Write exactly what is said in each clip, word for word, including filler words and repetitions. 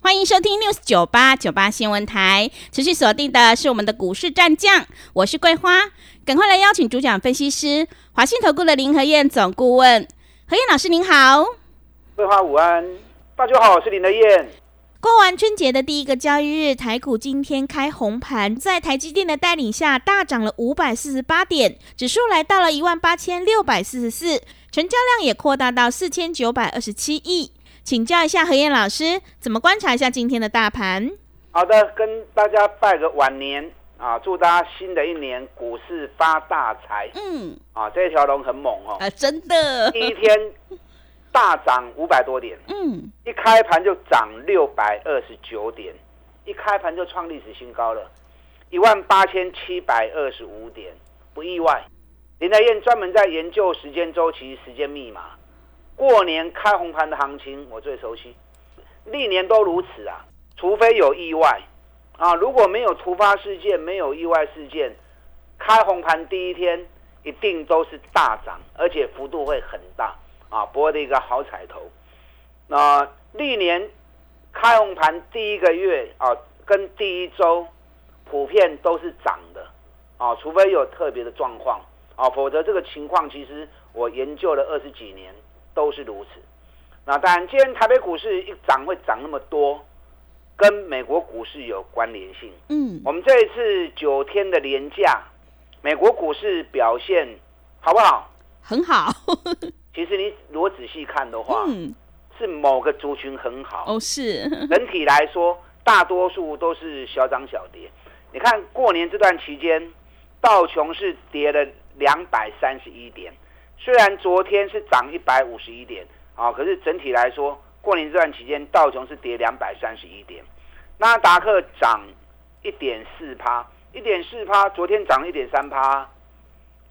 欢迎收听 News 九八九八 新闻台，持续锁定的是我们的股市战将，我是桂花，赶快来邀请主讲分析师华信投顾的林和彥总顾问。和彥老师您好。桂花午安，大家好，我是林和彥。过完春节的第一个交易日，台股今天开红盘，在台积电的带领下大涨了五百四十八点，指数来到了 一万八千六百四十四， 成交量也扩大到四千九百二十七亿。请教一下和彥老师，怎么观察一下今天的大盘？好的，跟大家拜个晚年啊，祝大家新的一年股市发大财。嗯，啊，这条龙很猛哦，啊，真的，第一天大涨五百多点，嗯，一开盘就涨六百二十九点，一开盘就创历史新高了，一万八千七百二十五点，不意外。林和彥专门在研究时间周期、时间密码。过年开红盘的行情我最熟悉，历年都如此啊，除非有意外啊，如果没有突发事件，没有意外事件，开红盘第一天一定都是大涨，而且幅度会很大啊，博得一个好彩头。那、啊、历年开红盘第一个月啊，跟第一周普遍都是涨的啊，除非有特别的状况啊，否则这个情况其实我研究了二十几年都是如此。那当然今天台北股市一涨会涨那么多，跟美国股市有关联性。嗯，我们这一次九天的连假，美国股市表现好不好？很好。其实你如果仔细看的话、嗯、是某个族群很好哦，是整体来说大多数都是小涨小跌。你看过年这段期间道琼是跌了两百三十一点，虽然昨天是涨一百五十一点、啊、可是整体来说过年这段期间道琼是跌两百三十一点，纳达克涨 百分之一点四 百分之一点四 昨天涨 百分之一点三，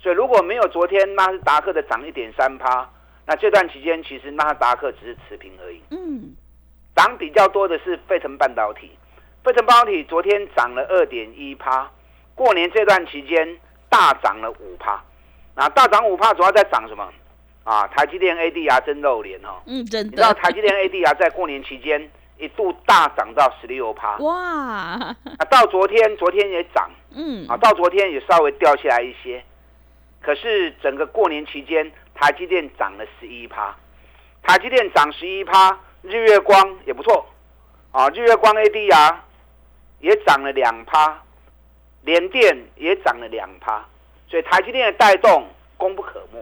所以如果没有昨天纳达克的涨 百分之一点三， 那这段期间其实纳达克只是持平而已。嗯，涨比较多的是费城半导体，费城半导体昨天涨了 百分之二点一， 过年这段期间大涨了 百分之五。啊、大涨 百分之五 主要在涨什么啊？台积电 A D R 真露脸哦。嗯，真的。你知道台积电 A D R 在过年期间一度大涨到 百分之十六。哇！啊，到昨天，昨天也涨。嗯。啊，到昨天也稍微掉下来一些，可是整个过年期间，台积电涨了 百分之十一。台积电涨 百分之十一， 日月光也不错。啊，日月光 A D R 也涨了 百分之二， 联电也涨了 百分之二。所以台积电的带动功不可没。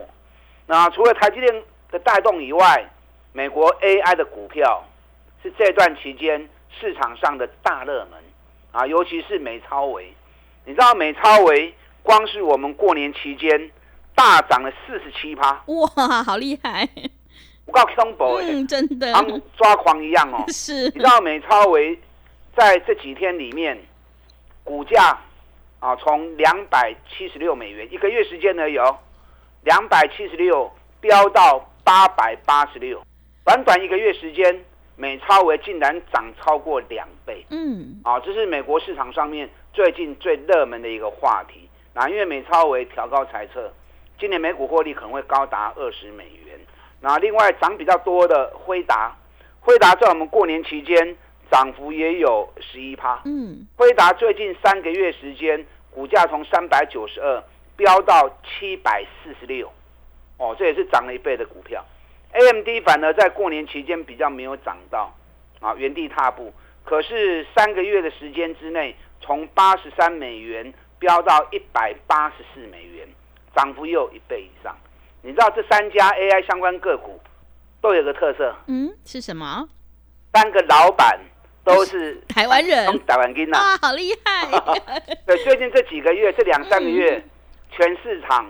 那除了台积电的带动以外，美国 A I 的股票是这段期间市场上的大热门啊，尤其是美超微。你知道美超微光是我们过年期间大涨了 百分之四十七。 哇，好厉害，我告诉你嗯，真的好像抓狂一样哦。是，你知道美超微在这几天里面股价啊，从两百七十六美元一个月时间而已哦，两百七十六飙到八百八十六，短短一个月时间，美超微竟然涨超过两倍。嗯，啊，这是美国市场上面最近最热门的一个话题。那、啊、因为美超微调高猜测，今年每股获利可能会高达二十美元。那、啊、另外涨比较多的辉达，辉达在我们过年期间涨幅也有 百分之十一。 嗯，辉达最近三个月时间股价从三百九十二飙到七百四十六，哦，这也是涨了一倍的股票。 A M D 反而在过年期间比较没有涨到啊，原地踏步，可是三个月的时间之内从八十三美元飙到一百八十四美元，涨幅也有一倍以上。你知道这三家 A I 相关个股都有个特色，嗯，是什么？三个老板都是台湾人，啊、台湾人啊，好厉害！对，最近这几个月，这两三个月，嗯、全市场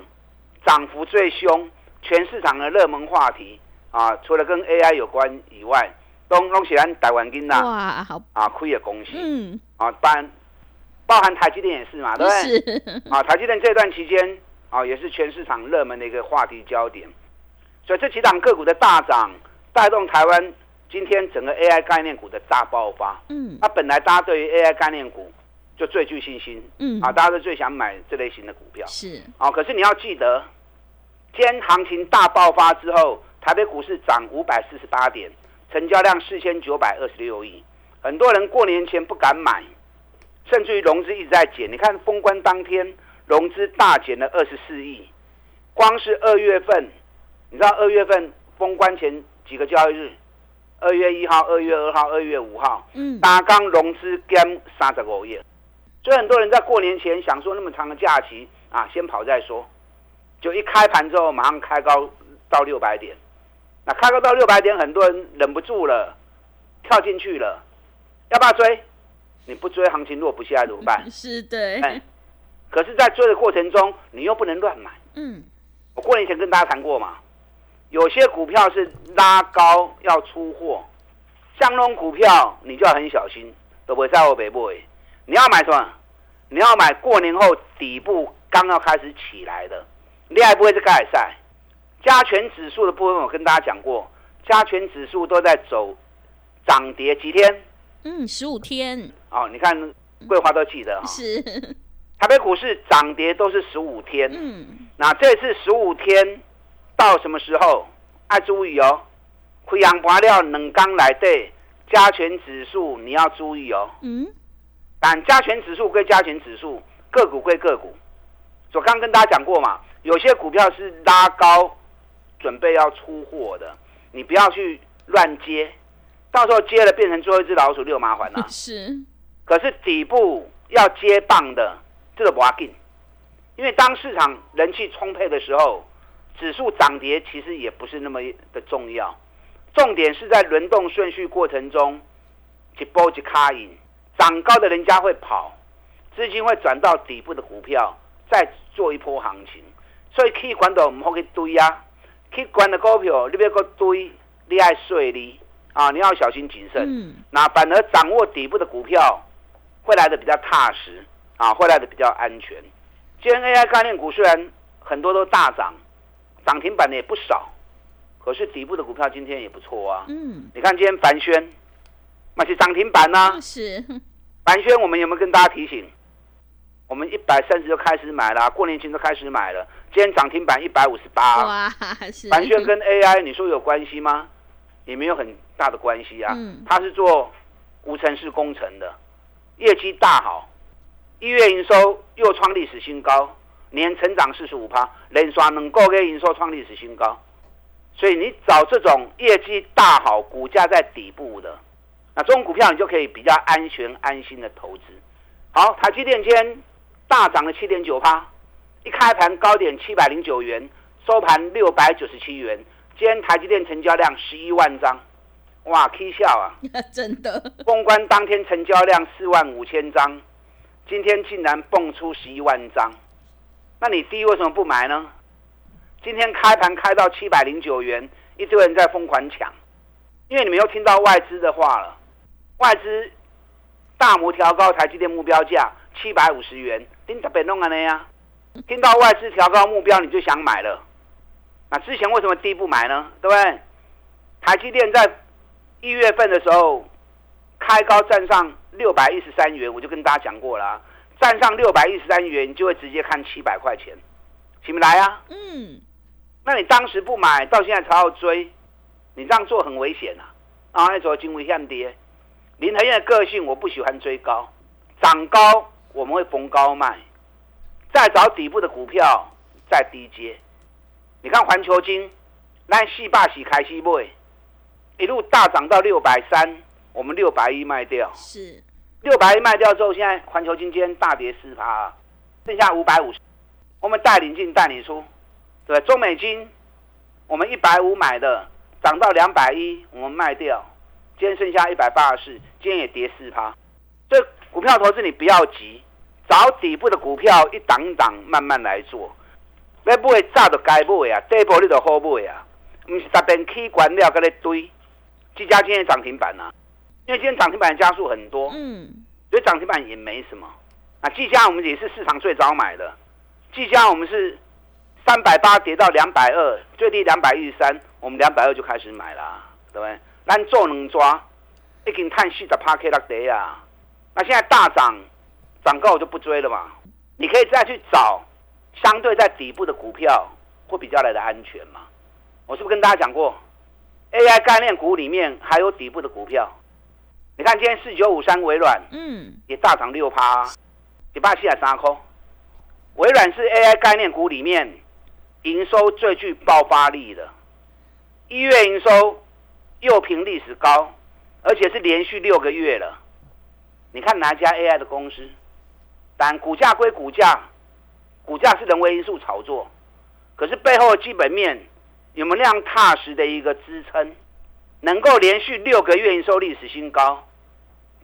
涨幅最凶，全市场的热门话题啊，除了跟 A I 有关以外，都拢是咱台湾人啊，哇，好啊，开的公司，嗯，啊，但包含台积电也是嘛，对不对？是啊，台积电这段期间啊，也是全市场热门的一个话题焦点。所以这几档个股的大涨，带动台湾今天整个 A I 概念股的大爆发。嗯，那、啊、本来大家对于 A I 概念股就最具信心，嗯，啊，大家都最想买这类型的股票。是啊，可是你要记得，今天行情大爆发之后，台北股市涨五百四十八点，成交量四千九百二十六亿。很多人过年前不敢买，甚至于融资一直在减。你看封关当天，融资大减了二十四亿。光是二月份，你知道二月份封关前几个交易日，二月一号、二月二号、二月五号，嗯，大港融资减三十五亿。所以很多人在过年前想说那么长的假期啊，先跑再说。就一开盘之后，马上开高到六百点。那开高到六百点，很多人忍不住了，跳进去了。要不要追？你不追，行情如果不下来怎么办？是的、欸。可是，在追的过程中，你又不能乱买。嗯。我过年前跟大家谈过嘛，有些股票是拉高要出货，像那种股票你就要很小心，都不会在我北部。你要买什么？你要买过年后底部刚要开始起来的，你还不会是盖赛。加权指数的部分，我跟大家讲过，加权指数都在走涨跌几天。嗯，十五天。哦，你看桂花都记得哈、哦。是。台北股市涨跌都是十五天。嗯。那这次十五天到什么时候？要注意哦。开阳盘了两天内底，加权指数你要注意哦。嗯。但加权指数归加权指数，个股归个股。我刚刚跟大家讲过嘛，有些股票是拉高准备要出货的，你不要去乱接。到时候接了变成最后一只老鼠，就有麻烦了、啊。是，可是底部要接棒的，这个不要紧，因为当市场人气充沛的时候，指数涨跌其实也不是那么的重要，重点是在轮动顺序过程中，一波一卡赢，涨高的人家会跑，资金会转到底部的股票，再做一波行情。所以去管到唔好去堆啊，去管的股票你要搁堆，你爱水你。啊，你要小心谨慎。嗯，那反而掌握底部的股票，会来的比较踏实，啊，会来的比较安全。今天 A I 概念股虽然很多都大涨，涨停板的也不少，可是底部的股票今天也不错啊。嗯，你看今天凡轩，那是涨停板啊。是。凡轩，我们有没有跟大家提醒？我们一百三十就开始买了、啊，过年前就开始买了。今天涨停板一百五十八。哇，是。凡轩跟 A I 你说有关系吗？也没有很大的关系啊，他是做无尘室工程的，业绩大好，一月营收又创历史新高，年成长 百分之四十五， 连刷两个月营收创历史新高，所以你找这种业绩大好、股价在底部的，那这种股票你就可以比较安全、安心的投资。好，台积电今天大涨了 百分之七点九， 一开盘高点七百零九元，收盘六百九十七元。今天台积电成交量十一万张，哇，起笑啊！真的。封关当天成交量四万五千张，今天竟然蹦出十一万张，那你第一为什么不买呢？今天开盘开到七百零九元，一堆人在疯狂抢，因为你们又听到外资的话了，外资大摩调高台积电目标价七百五十元，你特别弄安尼啊！听到外资调高目标，你就想买了。那、啊、之前为什么低不买呢？对不对？台积电在一月份的时候开高站上六百一十三元，我就跟大家讲过了、啊，站上六百一十三元你就会直接看七百块钱，起不来啊。嗯，那你当时不买，到现在才要追，你这样做很危险啊！啊，那时候金维向跌，林和燕的个性我不喜欢追高，涨高我们会逢高卖，再找底部的股票再低接。你看环球金，咱四百四开始买，一路大涨到六百三，我们六百一卖掉。是。六百一卖掉之后，现在环球金今天大跌四趴，剩下五百五十。我们带领进带你出，对吧？中美金，我们一百五买的，涨到两百一，我们卖掉，今天剩下一百八十四，今天也跌四趴。所以股票投资你不要急，找底部的股票一档一档慢慢来做。要买早就该买啊，底部你就好买啊，不是十遍起管了跟你堆。这家今天涨停板啊，因为今天涨停板的家数很多，嗯，所以涨停板也没什么。啊，技嘉我们也是市场最早买的，技嘉我们是三百八跌到两百二，最低两百一十三，我们两百二就开始买了，对不对？咱做能抓，已经探四十趴 K 六跌啊，那现在大涨，涨高我就不追了嘛。你可以再去找相对在底部的股票，会比较来的安全嘛。我是不是跟大家讲过 ，A I 概念股里面还有底部的股票？你看今天四九五三微软，嗯，也大涨六趴，一百四十三块。微软是 A I 概念股里面营收最具爆发力的，一月营收又平历史高，而且是连续六个月了。你看哪一家 A I 的公司？但股价归股价，股价是人为因素炒作，可是背后的基本面有没有那样踏实的一个支撑，能够连续六个月营收历史新高，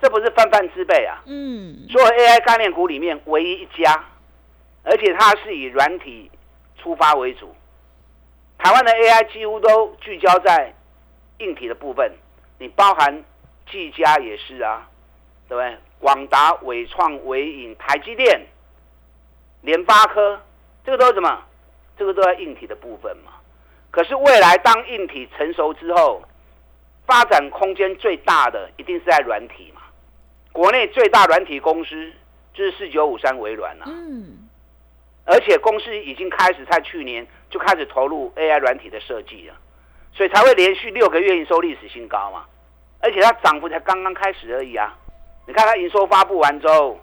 这不是泛泛之辈啊！嗯，所有 A I 概念股里面唯一一家，而且它是以软体出发为主。台湾的 A I 几乎都聚焦在硬体的部分，你包含技嘉也是啊，对不对？广达、伟创、伟影、台积电、联发科，这个都是什么？这个都在硬体的部分嘛。可是未来当硬体成熟之后，发展空间最大的一定是在软体嘛。国内最大软体公司就是四九五三微软啊，而且公司已经开始在去年就开始投入 A I 软体的设计了，所以才会连续六个月营收历史新高嘛。而且它涨幅才刚刚开始而已啊。你看它营收发布完之后，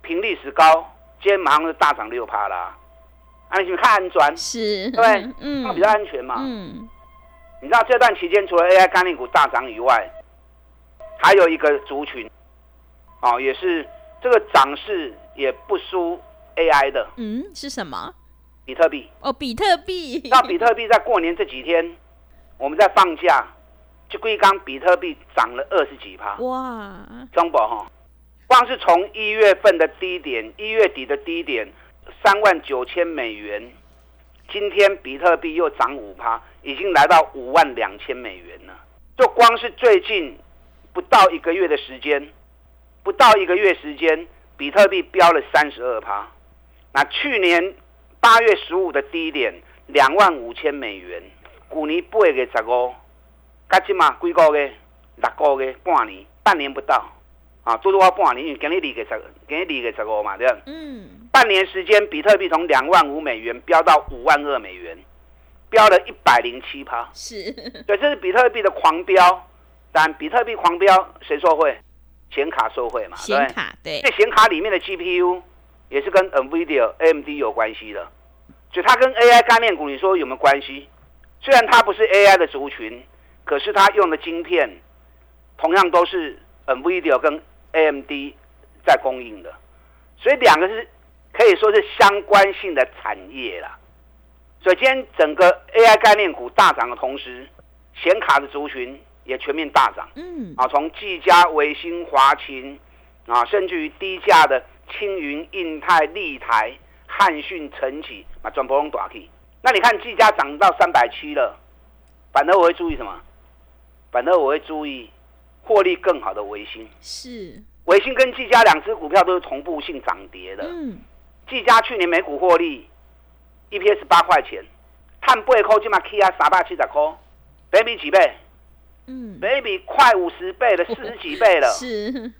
平历史高，今天马上就大涨六趴啦。啊，你们看安全是，对，嗯，它比较安全嘛。嗯，你知道这段期间除了 A I 概念股大涨以外，还有一个族群，哦，也是这个涨势也不输 A I 的。嗯，是什么？比特币。哦，比特币。那比特币在过年这几天，我们在放假。就归刚比特币涨了二十几趴，哇！中博哈，光是从一月份的低点，一月底的低点三万九千美元，今天比特币又涨五趴，已经来到五万两千美元了。就光是最近不到一个月的时间，不到一个月时间，比特币飙了三十二趴。那去年八月十五的低点两万五千美元，去年八月十五。到现在几个月，六个月，半年，半年不到，啊，做多半年，因为今天二月十五嘛，对吧？嗯，半年时间，比特币从两万五美元飙到五万二美元，飙了一百零七趴。是，对，这是比特币的狂飙。但比特币狂飙，谁受惠？显卡受惠嘛，对不对？显卡，对。那显卡里面的 G P U 也是跟 NVIDIA、A M D 有关系的，所以它跟 A I 概念股，你说有没有关系？虽然它不是 A I 的族群。可是它用的晶片，同样都是 NVIDIA 跟 A M D 在供应的，所以两个是可以说是相关性的产业啦。所以今天整个 A I 概念股大涨的同时，显卡的族群也全面大涨。嗯，啊，从技嘉、微星、华擎，啊，甚至于低价的青云、印泰、立台、汉讯、晨起，啊，全部都大起。那你看技嘉涨到三百七了，反而我会注意什么？反正我会注意获利更好的微星，是微星跟技嘉两只股票都是同步性涨跌的。嗯，技嘉去年每股获利 E P S 八块钱，碳八块，现在起啊三百七十块，倍比几倍？嗯，倍比快五十倍了，四十几倍了。是，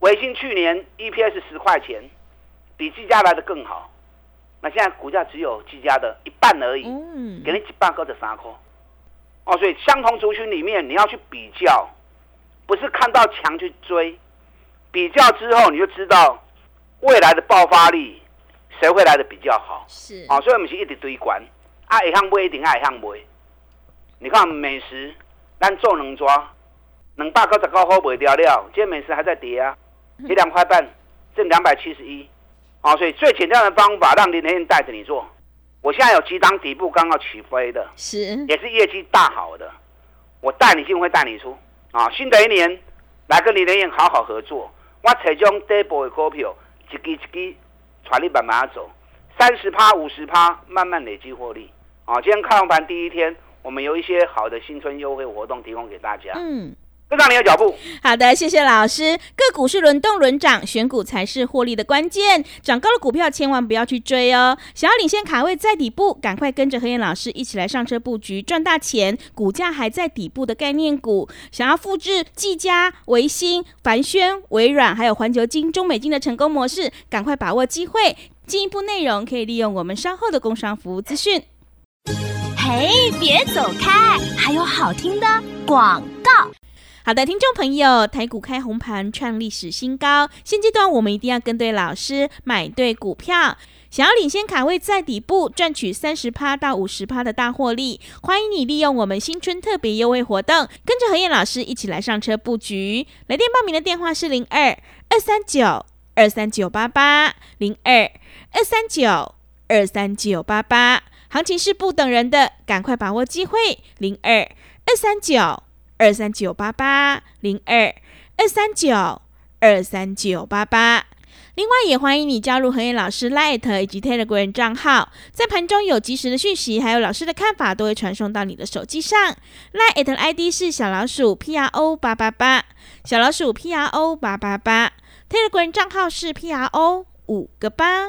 微星去年 E P S 十块钱，比技嘉来的更好。那现在股价只有技嘉的一半而已，嗯，给你一百九十三块。哦，所以相同族群里面，你要去比较，不是看到强去追，比较之后你就知道未来的爆发力谁会来的比较好。是，哦，所以我们是一直堆管，啊，一项买一定爱一项买。你看美食，咱做两抓，两百九十九块卖掉了，今天美食还在跌啊，跌两块半，剩两百七十一。哦，所以最简单的方法，让林天带着你做。我现在有几档底部刚好起飞的，是也是业绩大好的，我带你进会带你出啊！新的一年来跟林德燕好好合作，我找种底部的股票，一支一支带你慢慢走，三十趴、五十趴，慢慢累积获利啊！今天开盘第一天，我们有一些好的新春优惠活动提供给大家，嗯，跟上你的脚步。好的，谢谢老师。个股是轮动轮涨，选股才是获利的关键。涨高的股票千万不要去追哦。想要领先卡位在底部，赶快跟着何燕老师一起来上车布局，赚大钱。股价还在底部的概念股，想要复制技嘉、微星、凡轩、微软，还有环球金、中美金的成功模式，赶快把握机会。进一步内容可以利用我们稍后的工商服务资讯。嘿，别走开，还有好听的广告。好的，听众朋友，台股开红盘创历史新高，现阶段我们一定要跟对老师，买对股票。想要领先卡位在底部，赚取 百分之三十 到 百分之五十 的大获利，欢迎你利用我们新春特别优惠活动，跟着何燕老师一起来上车布局。来电报名的电话是 零二 二三九 二三九八八 零二 二三九 二三九八八， 行情是不等人的，赶快把握机会。零二 二三九二三九八八 零二 二三九二三九八八。另外也欢迎你加入何燕老师 L I N E 以及 Telegram 账号，在盘中有及时的讯息还有老师的看法都会传送到你的手机上。 L I N E 的 I D 是小老鼠 P R O 八八八， 小老鼠 P R O 八八八， Telegram 账号是 P R O 五个八。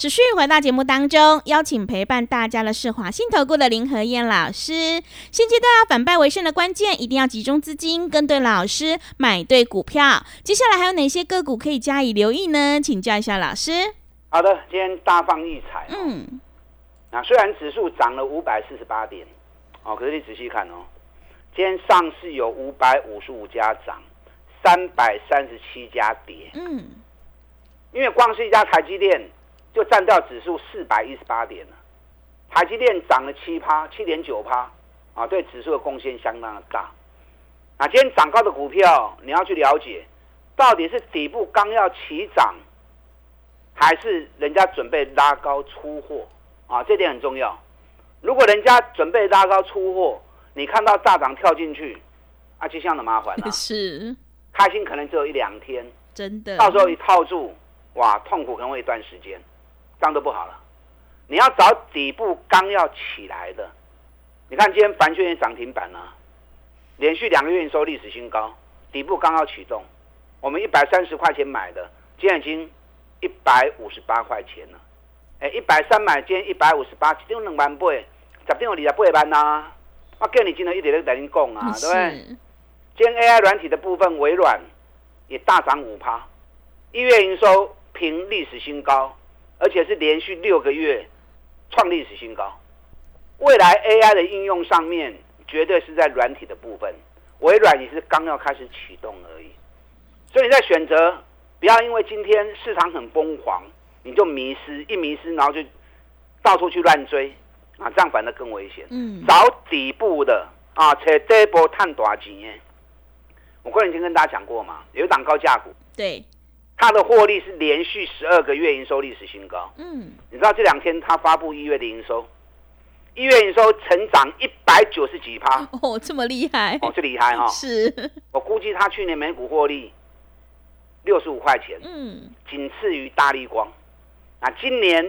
持续回到节目当中，邀请陪伴大家的是华信投顾的林和彥老师。现阶段要反败为胜的关键，一定要集中资金，跟对老师，买对股票。接下来还有哪些个股可以加以留意呢？请教一下老师。好的，今天大放异彩、哦。嗯，那、啊、虽然指数涨了五百四十八点，哦，可是你仔细看哦，今天上市有五百五十五家涨，三百三十七家跌。嗯，因为光是一家台积电。就占掉指数四百一十八点了，台积电涨了 百分之七 百分之七点九、啊、对指数的贡献相当的大、啊、今天涨高的股票你要去了解到底是底部刚要起涨还是人家准备拉高出货、啊、这点很重要。如果人家准备拉高出货，你看到大涨跳进去啊，就相当麻烦了，是开心可能只有一两天，真的到时候一套住，哇，痛苦可能会一段时间，这样都不好了。你要找底部刚要起来的，你看今天凡轩也涨停板啊，连续两个月营收历史新高，底部刚要启动。我们一百三十块钱买的，今天已经一百五十八块钱了。哎，一百三买，今天一百五十八，一张两万八，十张有二十八万啊！我叫你今天一直在跟你讲啊，对不对？今天 A I 软体的部分，微软也大涨五趴，一月营收平历史新高。而且是连续六个月创历史新高。未来 A I 的应用上面，绝对是在软体的部分，微软也是刚要开始启动而已。所以你在选择，不要因为今天市场很疯狂，你就迷失，一迷失然后就到处去乱追啊，这样反而更危险。嗯，找底部的啊，找底部赚大钱的。我过年前跟大家讲过嘛，有一档高价股。对。它的获利是连续十二个月营收历史新高。嗯，你知道这两天它发布一月的营收，一月营收成长一百九十几趴。哦，这么厉害！哦，这厉害哈、哦！是，我估计它去年每股获利六十五块钱，嗯，仅次于大立光。啊，今年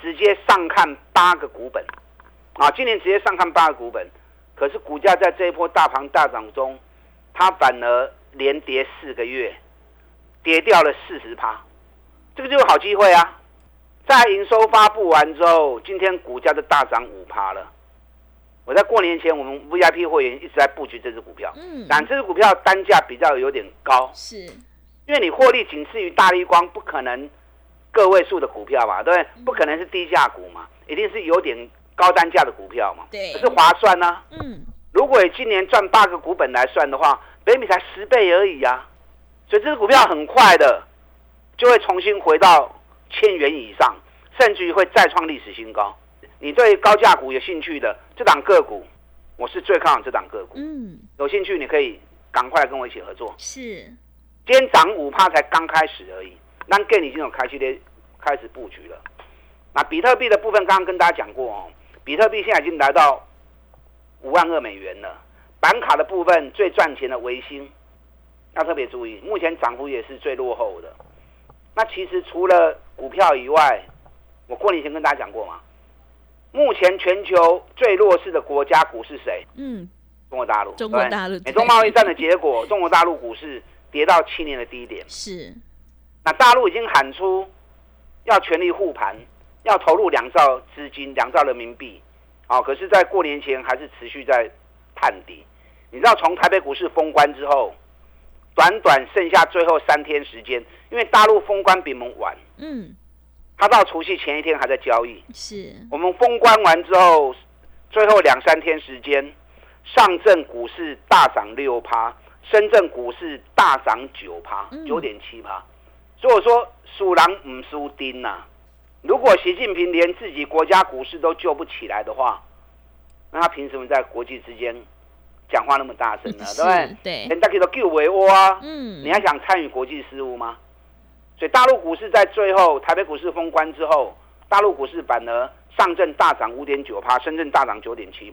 直接上看八个股本，啊，今年直接上看八个股本。可是股价在这一波大盘大涨中，它反而连跌四个月。跌掉了 百分之四十， 这个就是好机会啊！在营收发布完之后，今天股价就大涨 百分之五 了。我在过年前，我们 V I P 会员一直在布局这支股票，嗯，但这支股票单价比较有点高，是，因为你获利仅次于大立光，不可能个位数的股票嘛，对不对？不可能是低价股嘛，一定是有点高单价的股票嘛，对，可是划算啊，嗯，如果今年赚八个股本来算的话，北米才十倍而已啊。所以这只股票很快的就会重新回到千元以上，甚至于会再创历史新高。你对高价股有兴趣的，这档个股我是最看好这档个股。嗯，有兴趣你可以赶快来跟我一起合作。是，今天涨 百分之五 才刚开始而已，咱今年已经有开始的开始布局了。那比特币的部分，刚刚跟大家讲过哦，比特币现在已经来到五万二美元了。板卡的部分最赚钱的微星，要特别注意，目前涨幅也是最落后的。那其实除了股票以外，我过年前跟大家讲过嘛，目前全球最弱势的国家股是谁？嗯，中国大陆。中国大陆，美中贸易战的结果，中国大陆股市跌到七年的低点。是。那大陆已经喊出要全力护盘，要投入两兆资金，两兆人民币。啊、哦，可是，在过年前还是持续在探底。你知道，从台北股市封关之后，短短剩下最后三天时间，因为大陆封关比我们晚。嗯。他到除夕前一天还在交易，是我们封关完之后，最后两三天时间，上证股市大涨 百分之六， 深圳股市大涨 百分之九， 百分之九点七、嗯、所以我说输人不输阵啊，如果习近平连自己国家股市都救不起来的话，那他凭什么在国际之间讲话那么大声呢？对不对？对，人家给他救围窝啊，嗯，你还想参与国际事务吗？所以大陆股市在最后台北股市封关之后，大陆股市反而上证大涨 百分之五点九， 深圳大涨 百分之九点七。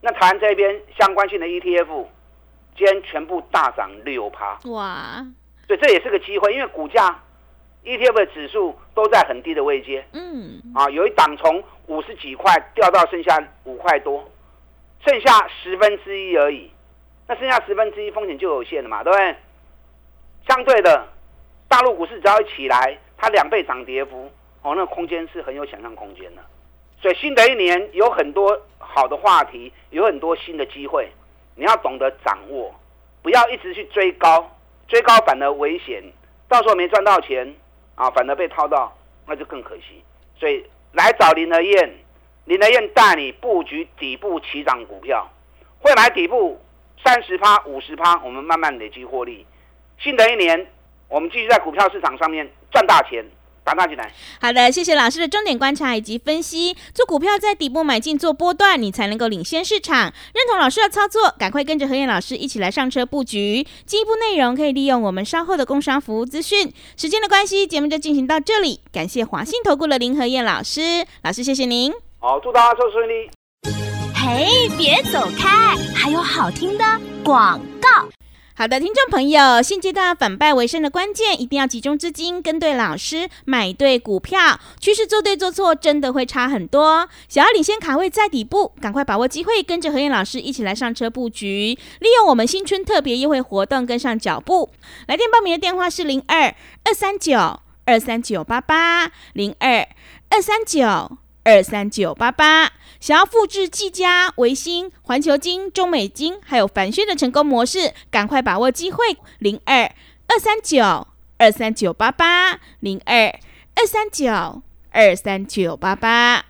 那台湾这边相关性的 E T F 今天全部大涨 百分之六。 哇！所以这也是个机会，因为股价 E T F 的指数都在很低的位阶，嗯，啊，有一档从五十几块掉到剩下五块多，剩下十分之一而已，那剩下十分之一风险就有限了嘛，对不对？相对的，大陆股市只要一起来，它两倍涨跌幅，哦，那空间是很有想象空间的。所以新的一年有很多好的话题，有很多新的机会，你要懂得掌握，不要一直去追高，追高反而危险，到时候没赚到钱啊，反而被套到，那就更可惜。所以来找林和彥，林和彥带你布局底部起涨股票，会买底部 百分之三十、百分之五十， 我们慢慢累积获利。新的一年，我们继续在股票市场上面赚大钱，打大进来。好的，谢谢老师的重点观察以及分析。做股票在底部买进做波段，你才能够领先市场。认同老师的操作，赶快跟着和彥老师一起来上车布局。进一步内容可以利用我们稍后的工商服务资讯。时间的关系，节目就进行到这里。感谢华信投顾的林和彥老师，老师谢谢您。好，祝大家做顺利。嘿，别走开，还有好听的广告。好的，听众朋友，现阶段反败为胜的关键，一定要集中资金，跟对老师，买对股票，趋势做对做错，真的会差很多。想要领先卡位在底部，赶快把握机会，跟着和彥老师一起来上车布局，利用我们新春特别优惠活动跟上脚步。来电报名的电话是零二二三九二三九八八零二二三九二三九八八。想要复制技嘉、微星、环球金、中美金还有凡轩的成功模式，赶快把握机会，零二二三九二三九八八零二二三九二三九八八。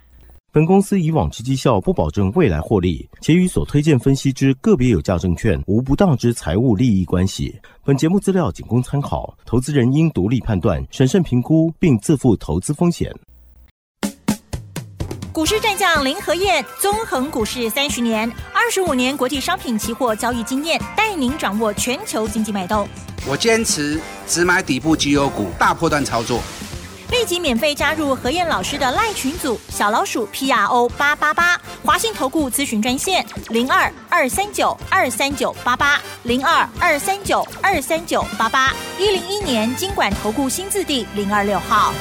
本公司以往之绩效不保证未来获利，且与所推荐分析之个别有价证券无不当之财务利益关系。本节目资料仅供参考，投资人应独立判断、审慎评估，并自负投资风险。股市战将林和彥，纵横股市三十年，二十五年国际商品期货交易经验，带您掌握全球经济脉动。我坚持只买底部绩优股，大波段操作。立即免费加入和彥老师的 LINE 群组，小老鼠 P R O 八八八，华信投顾咨询专线零二二三九二三九八八零二二三九二三九八八，一零一年金管投顾新字第零二六号。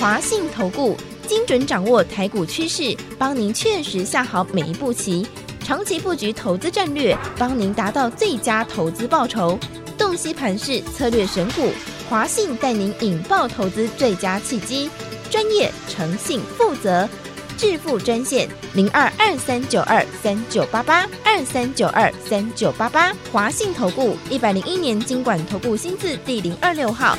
华信投顾精准掌握台股趋势，帮您确实下好每一步棋，长期布局投资战略，帮您达到最佳投资报酬。洞悉盘势，策略选股，华信带您引爆投资最佳契机。专业、诚信、负责，致富专线零二二三九二三九八八二三九二三九八八。华信投顾一百零一年金管投顾新字第零二六号。